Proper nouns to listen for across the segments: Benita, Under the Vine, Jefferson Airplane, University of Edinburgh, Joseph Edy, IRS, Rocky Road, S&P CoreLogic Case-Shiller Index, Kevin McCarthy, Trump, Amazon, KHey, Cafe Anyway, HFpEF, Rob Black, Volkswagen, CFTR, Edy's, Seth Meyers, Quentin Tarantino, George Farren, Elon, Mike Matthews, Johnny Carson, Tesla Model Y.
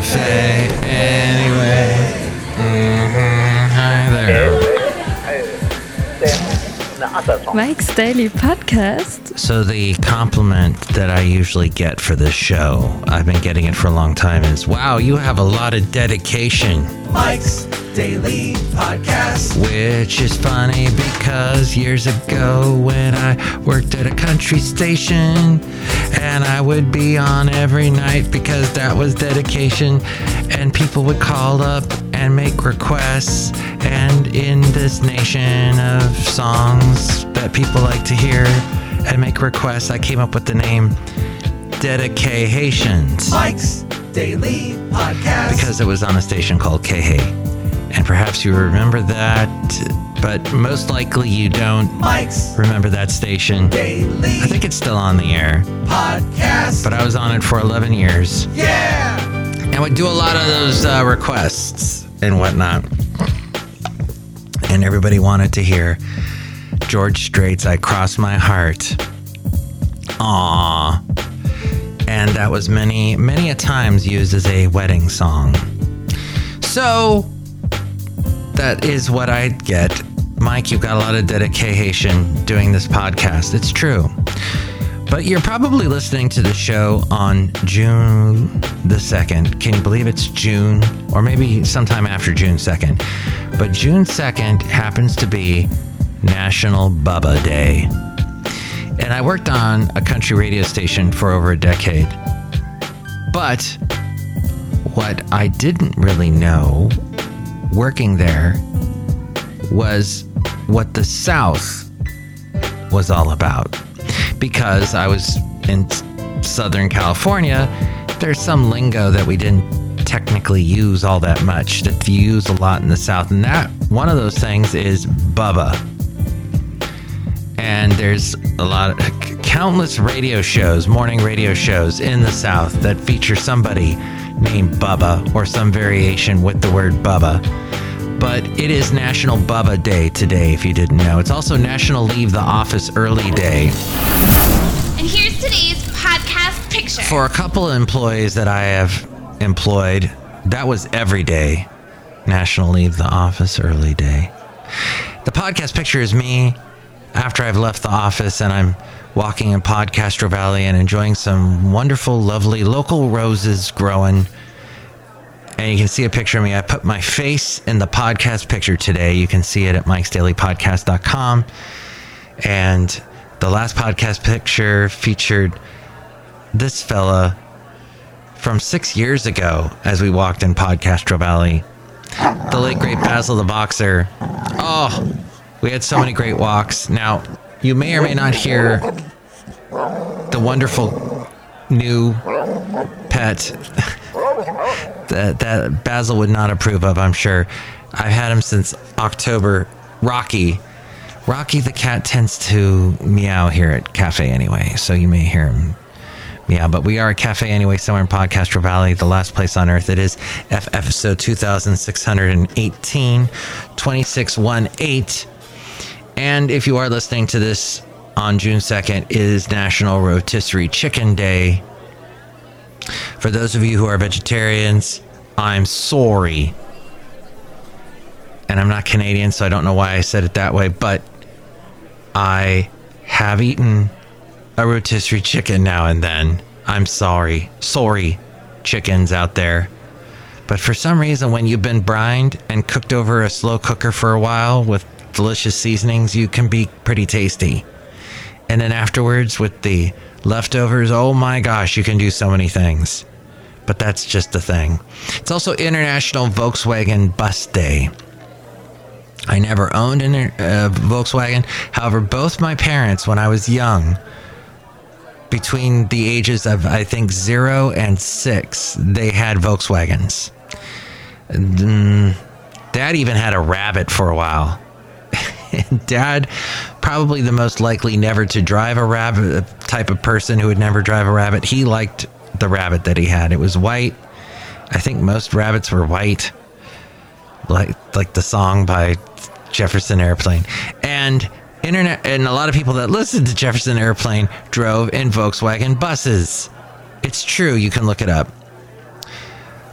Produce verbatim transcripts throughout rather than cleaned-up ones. Cafe Anyway. Mm-hmm. Hi there. Mike's Daily Podcast. So the compliment that I usually get for this show, I've been getting it for a long time, is, wow, you have a lot of dedication. Mike's Daily Podcast. Which is funny because years ago when I worked at a country station, and I would be on every night because that was dedication, and people would call up and make requests, and in this nation of songs that people like to hear and make requests, I came up with the name Dedications. Mike's Daily Podcast. Because it was on a station called KHey. And perhaps you remember that, but most likely you don't Mike's remember that station. Daily I think it's still on the air. Podcast. But I was on it for eleven years. Yeah! And we do a lot of those uh, requests and whatnot. And everybody wanted to hear George Strait's I Cross My Heart. Aww. And that was many, many a times used as a wedding song. So... that is what I get. Mike, you've got a lot of dedication doing this podcast. It's true. But you're probably listening to the show on June the second. Can you believe it's June? Or maybe sometime after June second. But June second happens to be National Bubba Day. And I worked on a country radio station for over a decade. But what I didn't really know working there was what the South was all about. Because I was in Southern California, there's some lingo that we didn't technically use all that much, that you use a lot in the South. And that one of those things is Bubba. And there's a lot of countless radio shows, morning radio shows in the South that feature somebody named Bubba or some variation with the word Bubba. But it is National Bubba Day today, if you didn't know. It's also National Leave the Office Early Day. And here's today's podcast picture. For a couple of employees that I have employed, that was every day. National Leave the Office Early Day. The podcast picture is me after I've left the office and I'm walking in PodCastro Valley and enjoying some wonderful, lovely local roses growing. And you can see a picture of me. I put my face in the podcast picture today. You can see it at mikes daily podcast dot com. And the last podcast picture featured this fella from six years ago as we walked in PodCastro Valley. The late, great Basil the Boxer. Oh, we had so many great walks. Now, you may or may not hear the wonderful new pet that, that Basil would not approve of, I'm sure. I've had him since October, Rocky. Rocky the cat tends to meow here at Cafe Anyway, so you may hear him meow. But we are at Cafe Anyway somewhere in Podcastro Valley, the last place on earth. It is F episode two thousand six hundred eighteen, twenty-six eighteen. And if you are listening to this on June second, it is National Rotisserie Chicken Day. For those of you who are vegetarians, I'm sorry. And I'm not Canadian, so I don't know why I said it that way, but I have eaten a rotisserie chicken now and then. I'm sorry. Sorry, chickens out there. But for some reason, when you've been brined and cooked over a slow cooker for a while with delicious seasonings, you can be pretty tasty. And then afterwards with the leftovers, oh my gosh, you can do so many things. But that's just the thing. It's also International Volkswagen Bus Day. I never owned a uh, Volkswagen. However, both my parents, when I was young, between the ages of, I think, zero and six, they had Volkswagens. Mm, Dad even had a Rabbit for a while. Dad, probably the most likely never to drive a Rabbit type of person who would never drive a Rabbit. He liked the Rabbit that he had. It was white. I think most Rabbits were white, like like the song by Jefferson Airplane. And internet and a lot of people that listened to Jefferson Airplane drove in Volkswagen buses. It's true. You can look it up.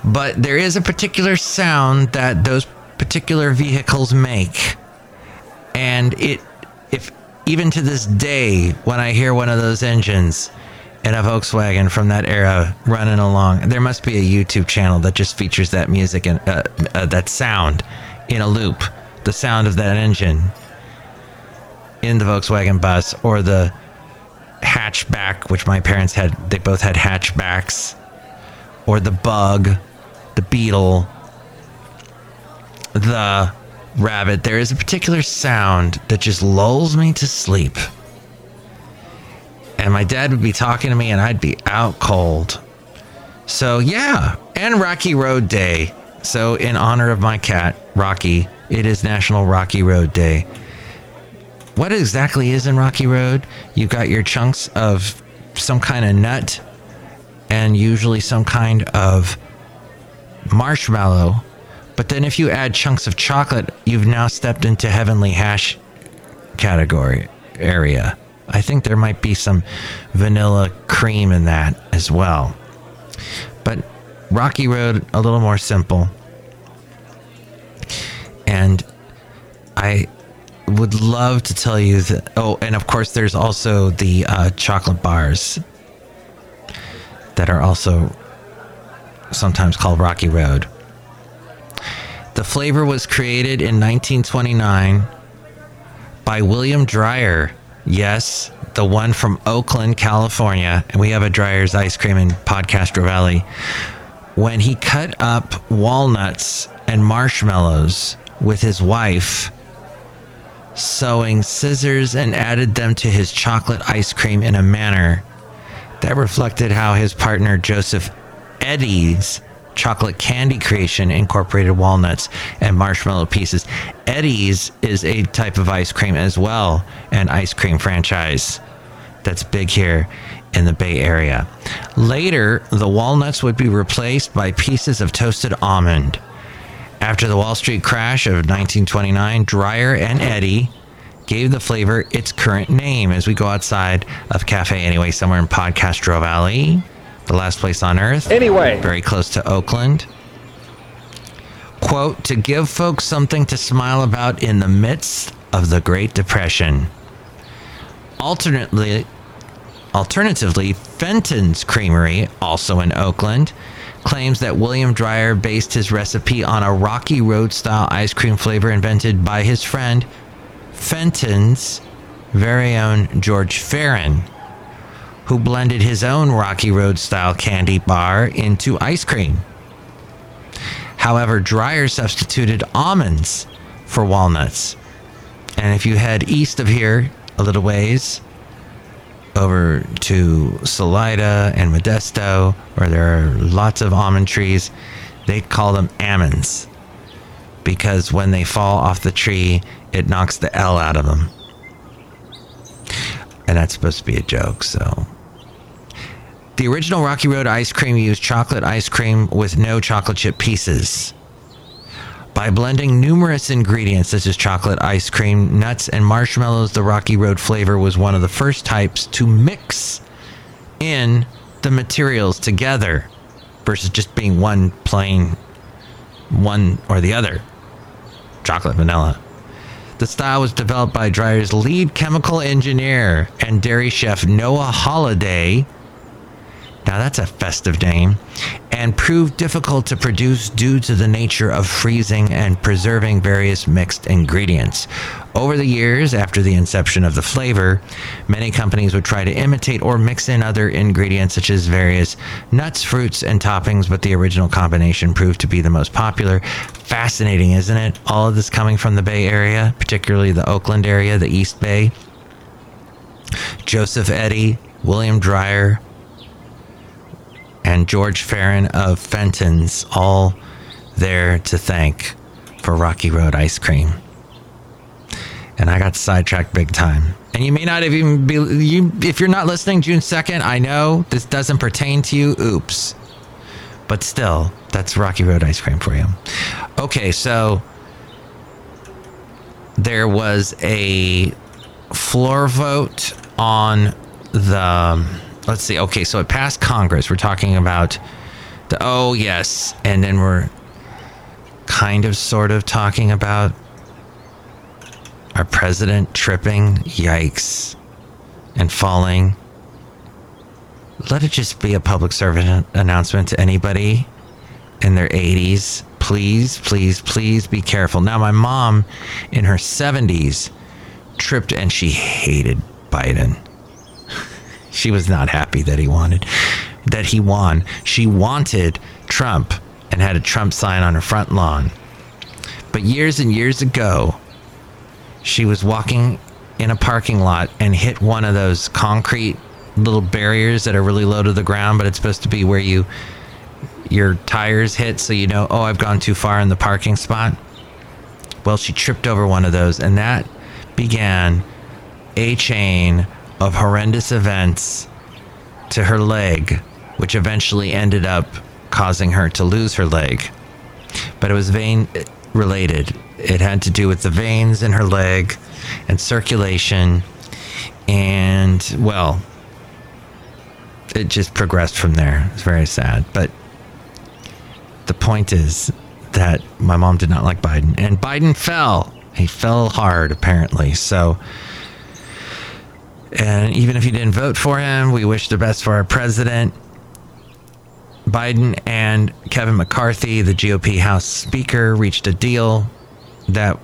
But there is a particular sound that those particular vehicles make. And it, if even to this day, when I hear one of those engines in a Volkswagen from that era running along, there must be a YouTube channel that just features that music and uh, uh, that sound in a loop. The sound of that engine in the Volkswagen bus or the hatchback, which my parents had. They both had hatchbacks. Or the bug, the beetle, the rabbit. There is a particular sound that just lulls me to sleep. And my dad would be talking to me and I'd be out cold. So yeah, and Rocky Road Day. So in honor of my cat, Rocky, it is National Rocky Road Day. What exactly is in Rocky Road? You've got your chunks of some kind of nut and usually some kind of marshmallow. But then if you add chunks of chocolate, you've now stepped into heavenly hash category area. I think there might be some vanilla cream in that as well. But Rocky Road, a little more simple. And I would love to tell you that. Oh, and of course, there's also the uh, chocolate bars that are also sometimes called Rocky Road. The flavor was created in nineteen twenty-nine by William Dreyer. Yes, the one from Oakland, California. And we have a Dreyer's ice cream in PodCastro Valley. When he cut up walnuts and marshmallows with his wife, sewing scissors, and added them to his chocolate ice cream in a manner that reflected how his partner Joseph Edy's chocolate candy creation incorporated walnuts and marshmallow pieces. Edy's is a type of ice cream as well, an ice cream franchise that's big here in the Bay Area. Later, the walnuts would be replaced by pieces of toasted almond. After the Wall Street crash of nineteen twenty-nine, Dreyer and Edy gave the flavor its current name. As we go outside of Cafe Anyway, somewhere in PodCastro Valley, the last place on earth, anyway, very close to Oakland. Quote, to give folks something to smile about in the midst of the Great Depression. Alternately, alternatively, Fenton's Creamery, also in Oakland, claims that William Dreyer based his recipe on a Rocky Road-style ice cream flavor invented by his friend Fenton's very own George Farren, who blended his own Rocky Road-style candy bar into ice cream. However, Dreyer substituted almonds for walnuts. And if you head east of here a little ways, over to Salida and Modesto, where there are lots of almond trees, they call them almonds, because when they fall off the tree, it knocks the L out of them. And that's supposed to be a joke, so... The original Rocky Road ice cream used chocolate ice cream with no chocolate chip pieces. By blending numerous ingredients such as chocolate ice cream, nuts, and marshmallows, the Rocky Road flavor was one of the first types to mix in the materials together versus just being one plain, one or the other, chocolate, vanilla. The style was developed by Dreyer's lead chemical engineer and dairy chef Noah Holliday. Now that's a festive name. And proved difficult to produce due to the nature of freezing and preserving various mixed ingredients. Over the years, after the inception of the flavor, many companies would try to imitate or mix in other ingredients such as various nuts, fruits, and toppings, but the original combination proved to be the most popular. Fascinating, isn't it? All of this coming from the Bay Area, particularly the Oakland area, the East Bay. Joseph Edy, William Dreyer, and George Farren of Fenton's, all there to thank for Rocky Road ice cream. And I got sidetracked big time. And you may not have even be, you, if you're not listening June second, I know this doesn't pertain to you, oops. But still, that's Rocky Road ice cream for you. Okay, so there was a floor vote on the... Let's see. Okay, so it passed Congress. We're talking about to, oh, yes. And then we're kind of sort of talking about our president tripping, yikes, and falling. Let it just be a public service announcement to anybody in their eighties. Please, please, please be careful. Now, my mom in her seventies tripped and she hated Biden. She was not happy that he wanted, that he won. She wanted Trump and had a Trump sign on her front lawn. But years and years ago, she was walking in a parking lot and hit one of those concrete little barriers that are really low to the ground, but it's supposed to be where you your tires hit so you know, oh, I've gone too far in the parking spot. Well, she tripped over one of those, and that began a chain of horrendous events to her leg, which eventually ended up causing her to lose her leg. But it was vein related. It had to do with the veins in her leg and circulation, and, well, it just progressed from there. It's very sad. But the point is that my mom did not like Biden, and Biden fell. He fell hard, apparently. So, and even if you didn't vote for him, we wish the best for our president. Biden and Kevin McCarthy, the G O P House Speaker, reached a deal that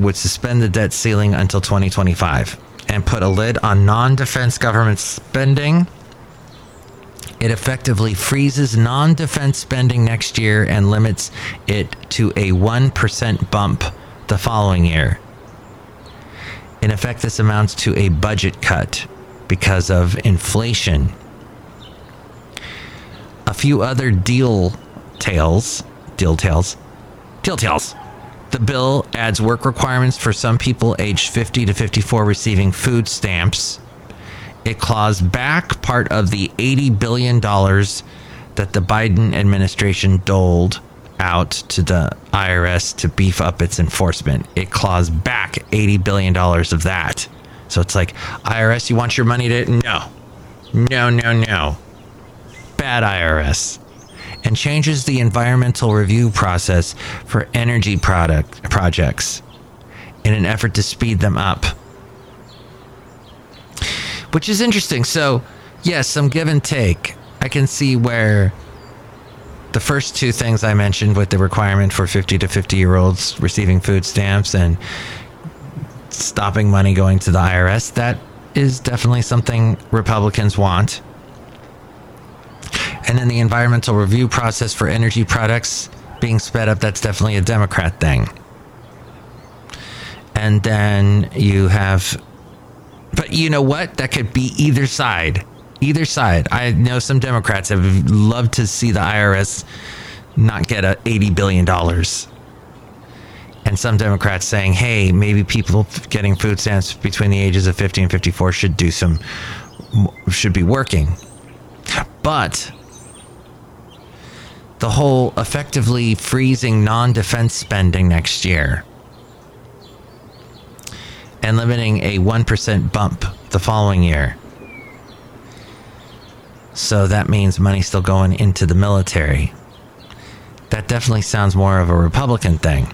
would suspend the debt ceiling until twenty twenty-five and put a lid on non-defense government spending. It effectively freezes non-defense spending next year and limits it to a one percent bump the following year. In effect, this amounts to a budget cut because of inflation. A few other deal tales, deal tales, deal tales. The bill adds work requirements for some people aged fifty to fifty-four receiving food stamps. It claws back part of the eighty billion dollars that the Biden administration doled out to the I R S to beef up its enforcement. It claws back eighty billion dollars of that. So it's like, I R S, you want your money to... No. No, no, no. Bad I R S. And changes the environmental review process for energy product projects in an effort to speed them up. Which is interesting. So, yes, some give and take. I can see where the first two things I mentioned with the requirement for fifty to fifty year olds receiving food stamps and stopping money going to the I R S, that is definitely something Republicans want. And then the environmental review process for energy products being sped up, that's definitely a Democrat thing. And then you have, but you know what? That could be either side. Either side. I know some Democrats have loved to see the I R S not get a eighty billion dollars. And some Democrats saying, hey, maybe people getting food stamps between the ages of fifty and fifty-four should do some, should be working. But the whole effectively freezing non-defense spending next year and limiting a one percent bump the following year. So that means money's still going into the military. That definitely sounds more of a Republican thing.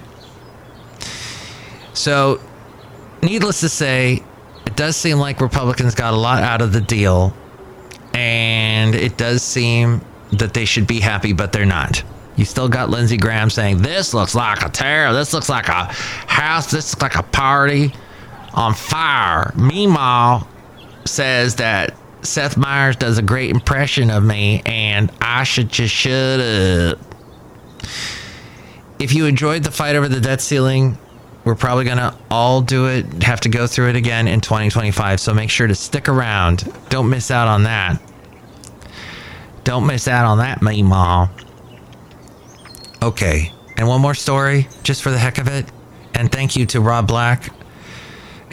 So, needless to say, it does seem like Republicans got a lot out of the deal, and it does seem that they should be happy, but they're not. You still got Lindsey Graham saying, this looks like a terror, this looks like a house, this looks like a party on fire. Meemaw says that Seth Meyers does a great impression of me, and I should just shut up. If you enjoyed the fight over the debt ceiling, we're probably going to all do it, have to go through it again in twenty twenty-five, so make sure to stick around. Don't miss out on that. Don't miss out on that, Meemaw. Okay, and one more story, just for the heck of it, and thank you to Rob Black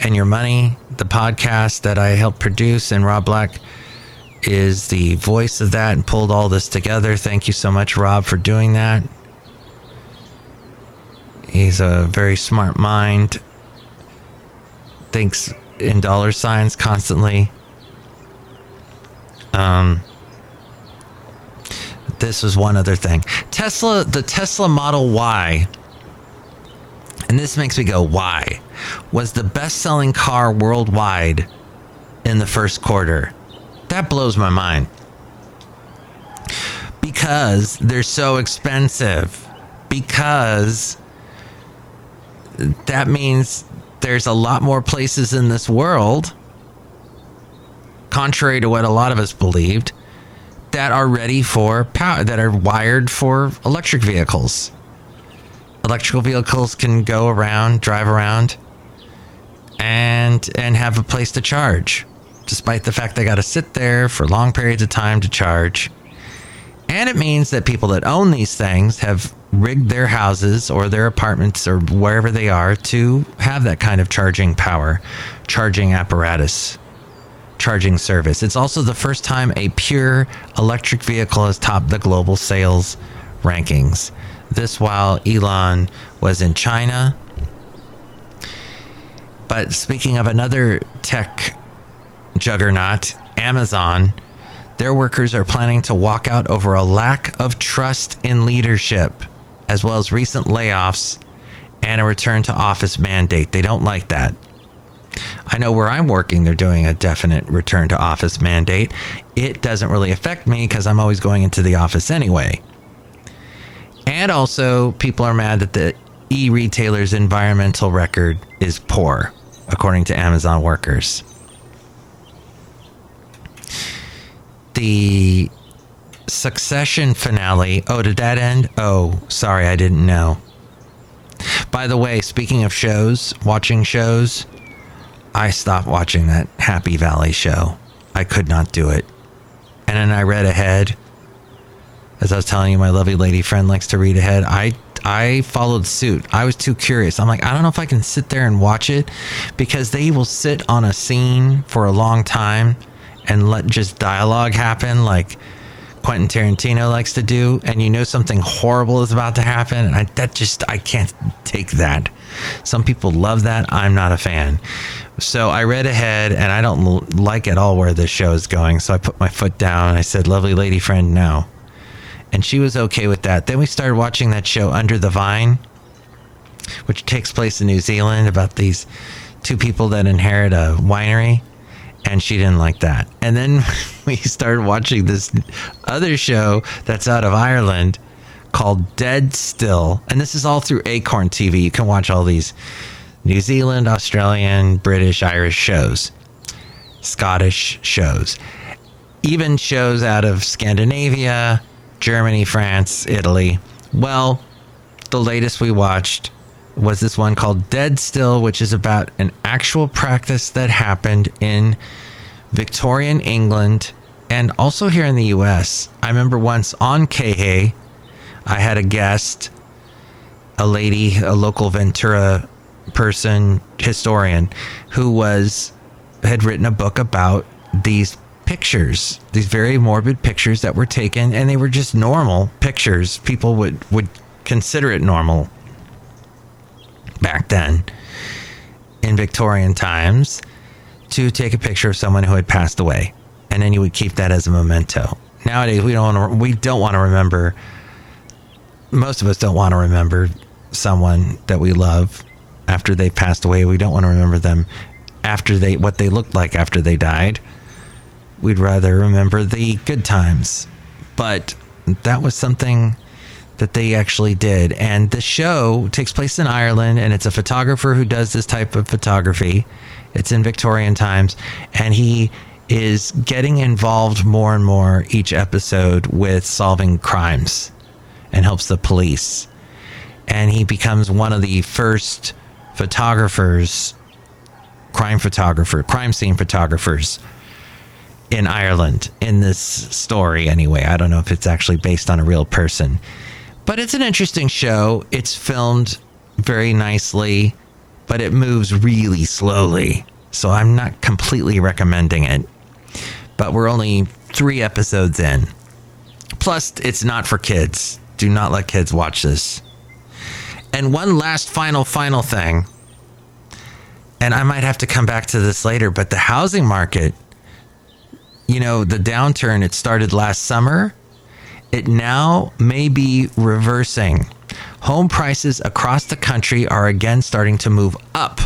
and Your Money, the podcast that I helped produce, and Rob Black is the voice of that and pulled all this together. Thank you so much, Rob, for doing that. He's a very smart mind, thinks in dollar signs constantly. Um, this was one other thing. Tesla, the Tesla Model Y, and this makes me go, why, was the best-selling car worldwide in the first quarter. That blows my mind. Because they're so expensive. Because that means there's a lot more places in this world, contrary to what a lot of us believed, that are ready for power, that are wired for electric vehicles. Electrical vehicles can go around, drive around, and and have a place to charge, despite the fact they got to sit there for long periods of time to charge. And it means that people that own these things have rigged their houses or their apartments or wherever they are to have that kind of charging power, charging apparatus, charging service. It's also the first time a pure electric vehicle has topped the global sales rankings. This while Elon was in China. But speaking of another tech juggernaut, Amazon, their workers are planning to walk out over a lack of trust in leadership, as well as recent layoffs and a return to office mandate. They don't like that. I know where I'm working, they're doing a definite return to office mandate. It doesn't really affect me because I'm always going into the office anyway. And also, people are mad that the e-retailer's environmental record is poor, according to Amazon workers. The Succession finale. Oh, did that end? Oh, sorry, I didn't know. By the way, speaking of shows, watching shows, I stopped watching that Happy Valley show. I could not do it. And then I read ahead. As I was telling you, my lovely lady friend likes to read ahead. I I followed suit. I was too curious. I'm like, I don't know if I can sit there and watch it, because they will sit on a scene for a long time and let just dialogue happen like Quentin Tarantino likes to do, and you know something horrible is about to happen, and I, that just, I can't take that. Some people love that. I'm not a fan. So I read ahead, and I don't like at all where this show is going, so I put my foot down, and I said, lovely lady friend, no. And she was okay with that. Then we started watching that show Under the Vine, which takes place in New Zealand, about these two people that inherit a winery. And she didn't like that. And then we started watching this other show that's out of Ireland called Dead Still. And this is all through Acorn T V. You can watch all these New Zealand, Australian, British, Irish shows, Scottish shows, even shows out of Scandinavia, Germany, France, Italy. Well, the latest we watched was this one called Dead Still, which is about an actual practice that happened in Victorian England and also here in the U S. I remember once on KHey, I had a guest, a lady, a local Ventura person, historian, who was had written a book about these pictures, these very morbid pictures that were taken, and they were just normal pictures. People would, would consider it normal back then in Victorian times to take a picture of someone who had passed away, and then you would keep that as a memento. Nowadays, we don't want to, we don't want to remember. Most of us don't want to remember someone that we love after they passed away. We don't want to remember them after they what they looked like after they died. We'd rather remember the good times. But that was something that they actually did. And the show takes place in Ireland, and it's a photographer who does this type of photography. It's in Victorian times. And he is getting involved more and more each episode with solving crimes and helps the police. And he becomes one of the first photographers, crime photographer, crime scene photographers in Ireland, in this story anyway. I don't know if it's actually based on a real person, but it's an interesting show. It's filmed very nicely, but it moves really slowly, so I'm not completely recommending it. But we're only three episodes in. Plus, it's not for kids. Do not let kids watch this. And one last final, final thing, and I might have to come back to this later, but the housing market, you know, the downturn, it started last summer it now may be reversing. Home prices across the country are again starting to move up.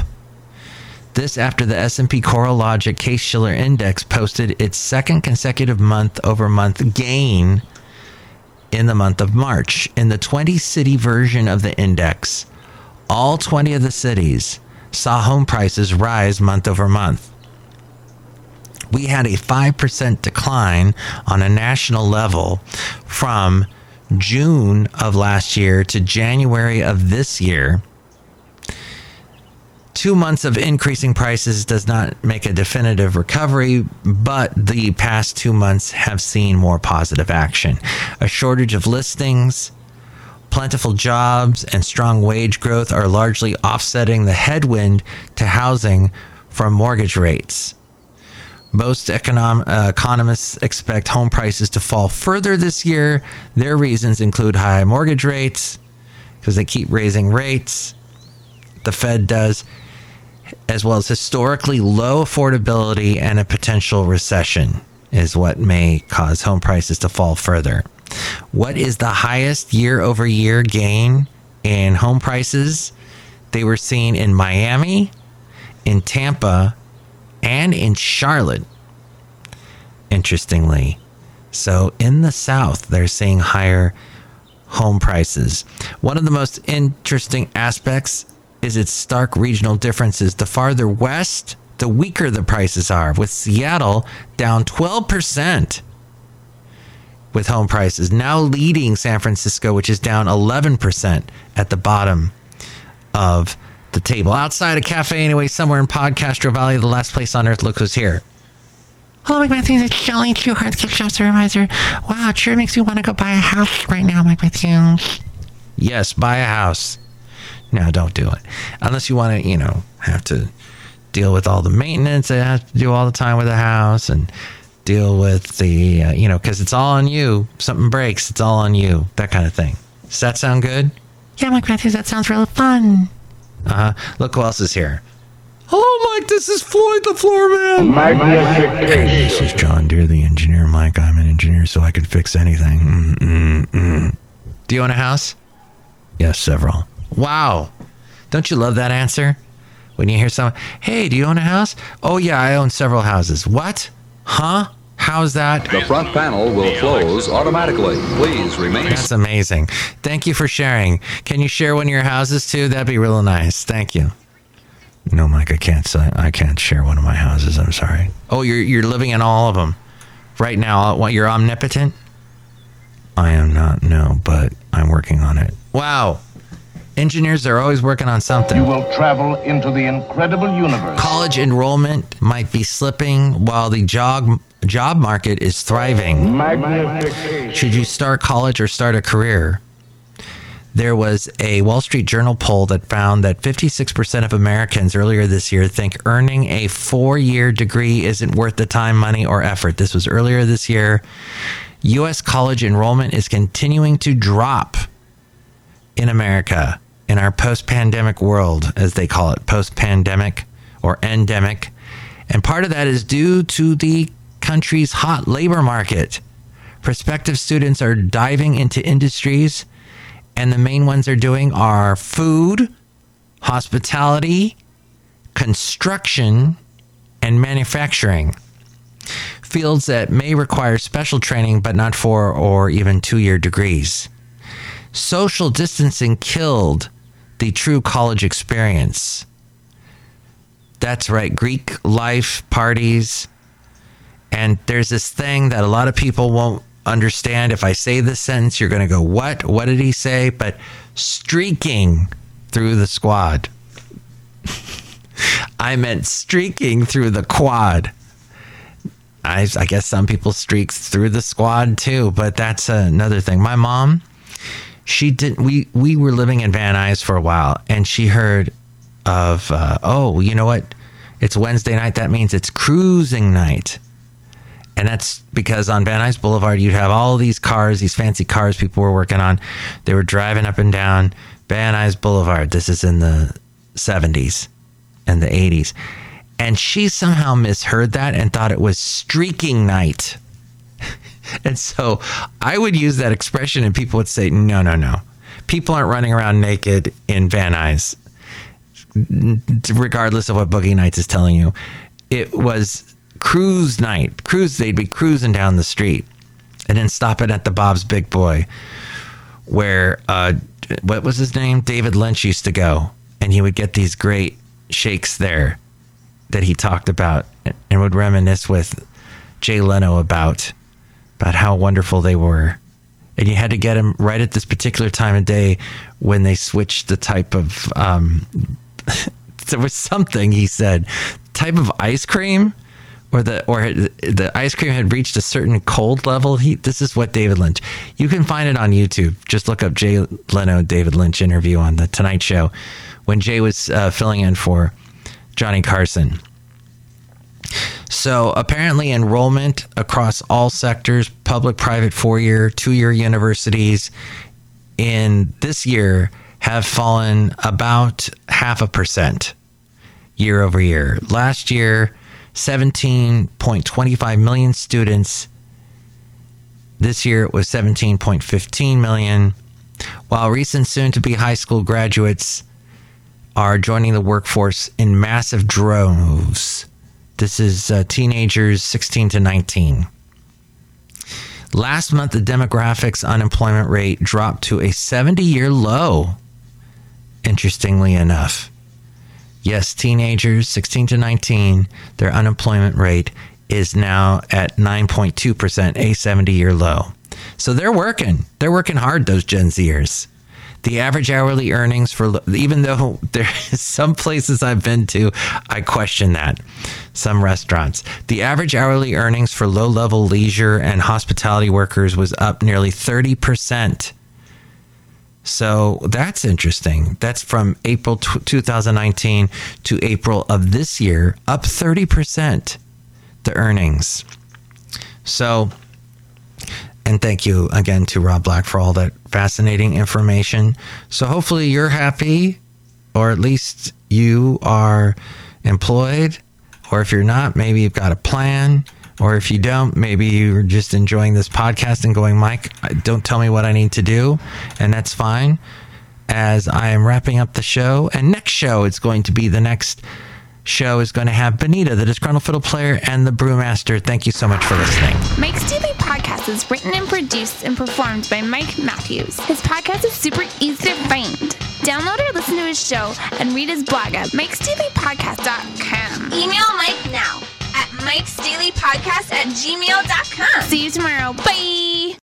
This after the S and P CoreLogic Case-Shiller Index posted its second consecutive month-over-month gain in the month of March. In the twenty-city version of the index, all twenty of the cities saw home prices rise month-over-month. We had a five percent decline on a national level from June of last year to January of this year. Two months of increasing prices does not make a definitive recovery, but the past two months have seen more positive action. A shortage of listings, plentiful jobs, and strong wage growth are largely offsetting the headwind to housing from mortgage rates. Most econom- uh, economists expect home prices to fall further this year. Their reasons include high mortgage rates, because they keep raising rates, the Fed does, as well as historically low affordability and a potential recession is what may cause home prices to fall further. What is the highest year-over-year gain in home prices? They were seen in Miami, in Tampa, and in Charlotte, interestingly. So in the South, they're seeing higher home prices. One of the most interesting aspects is its stark regional differences. The farther west, the weaker the prices are, with Seattle down twelve percent with home prices, now leading San Francisco, which is down eleven percent at the bottom of the table. Outside of Cafe Anyway, somewhere in PodCastro Valley, the last place on earth, look who's here. Hello, Mike Matthews. It's Chely Shoehart, gift shop supervisor. Wow, it sure makes me want to go buy a house right now, Mike Matthews. Yes, buy a house. No, don't do it. Unless you want to, you know, have to deal with all the maintenance I have to do all the time with the house and deal with the, uh, you know, because it's all on you. Something breaks, it's all on you. That kind of thing. Does that sound good? Yeah, Mike Matthews, that sounds really fun. Uh huh. Look who else is here. Hello, Mike. This is Floyd the Floorman. Mike, and this is John Deer, the engineer. Mike, I'm an engineer, so I can fix anything. Mm-mm-mm. Do you own a house? Yes, several. Wow. Don't you love that answer? When you hear someone, hey, do you own a house? Oh, yeah, I own several houses. What? Huh? How's that? The front panel will close automatically. Please remain. That's amazing. Thank you for sharing. Can you share one of your houses too? That'd be real nice. Thank you. No, Mike, I can't. I can't share one of my houses. I'm sorry. Oh, you're you're living in all of them right now. What? You're omnipotent? I am not. No, but I'm working on it. Wow. Engineers are always working on something. You will travel into the incredible universe. College enrollment might be slipping while the jog, job market is thriving. Should you start college or start a career? There was a Wall Street Journal poll that found that fifty-six percent of Americans earlier this year think earning a four-year degree isn't worth the time, money, or effort. This was earlier this year. U S college enrollment is continuing to drop in America, in our post-pandemic world, as they call it, post-pandemic or endemic. And part of that is due to the country's hot labor market. Prospective students are diving into industries, and the main ones they're doing are food, hospitality, construction, and manufacturing. Fields that may require special training, but not four or even two-year degrees. Social distancing killed the true college experience. That's right, Greek life, parties. And there's this thing that a lot of people won't understand. If I say this sentence, you're going to go, what? What did he say? But streaking through the squad. I meant streaking through the quad. I, I guess some people streak through the squad too, but that's another thing. My mom... She did. We, we were living in Van Nuys for a while, and she heard of, uh, oh, you know what? It's Wednesday night. That means it's cruising night. And that's because on Van Nuys Boulevard, you'd have all these cars, these fancy cars people were working on. They were driving up and down Van Nuys Boulevard. This is in the seventies and the eighties. And she somehow misheard that and thought it was streaking night. And so I would use that expression and people would say, no, no, no. People aren't running around naked in Van Nuys, regardless of what Boogie Nights is telling you. It was cruise night. Cruise, they'd be cruising down the street and then stopping at the Bob's Big Boy where, uh, what was his name? David Lynch used to go, and he would get these great shakes there that he talked about and would reminisce with Jay Leno about about how wonderful they were. And you had to get them right at this particular time of day when they switched the type of, um, there was something he said, type of ice cream, or the or the ice cream had reached a certain cold level. He, this is what David Lynch, you can find it on YouTube. Just look up Jay Leno, David Lynch interview on The Tonight Show when Jay was uh, filling in for Johnny Carson. So apparently enrollment across all sectors, public, private, four-year, two-year universities in this year have fallen about half a percent year over year. Last year, seventeen point two five million students. This year it was seventeen point one five million, while recent soon-to-be high school graduates are joining the workforce in massive droves. This is uh, teenagers sixteen to nineteen. Last month, the demographics unemployment rate dropped to a seventy-year low, interestingly enough. Yes, teenagers sixteen to nineteen, their unemployment rate is now at nine point two percent, a seventy-year low. So they're working. They're working hard, those Gen Zers. The average hourly earnings for, even though there some places I've been to, I question that. Some restaurants. The average hourly earnings for low-level leisure and hospitality workers was up nearly thirty percent. So that's interesting. That's from April t- twenty nineteen to April of this year, up thirty percent, the earnings. So... and thank you again to Rob Black for all that fascinating information. So hopefully you're happy, or at least you are employed, or if you're not, maybe you've got a plan, or if you don't, maybe you're just enjoying this podcast and going, Mike, don't tell me what I need to do. And that's fine, as I am wrapping up the show. And next show, it's going to be the next show is going to have Benita, the disgruntled fiddle player, and the brewmaster. Thank you so much for listening. Mike's Daily Podcast is written and produced and performed by Mike Matthews. His podcast is super easy to find. Download or listen to his show and read his blog at mikes daily podcast dot com. Email Mike now at mikes daily podcast at gmail dot com. See you tomorrow. Bye!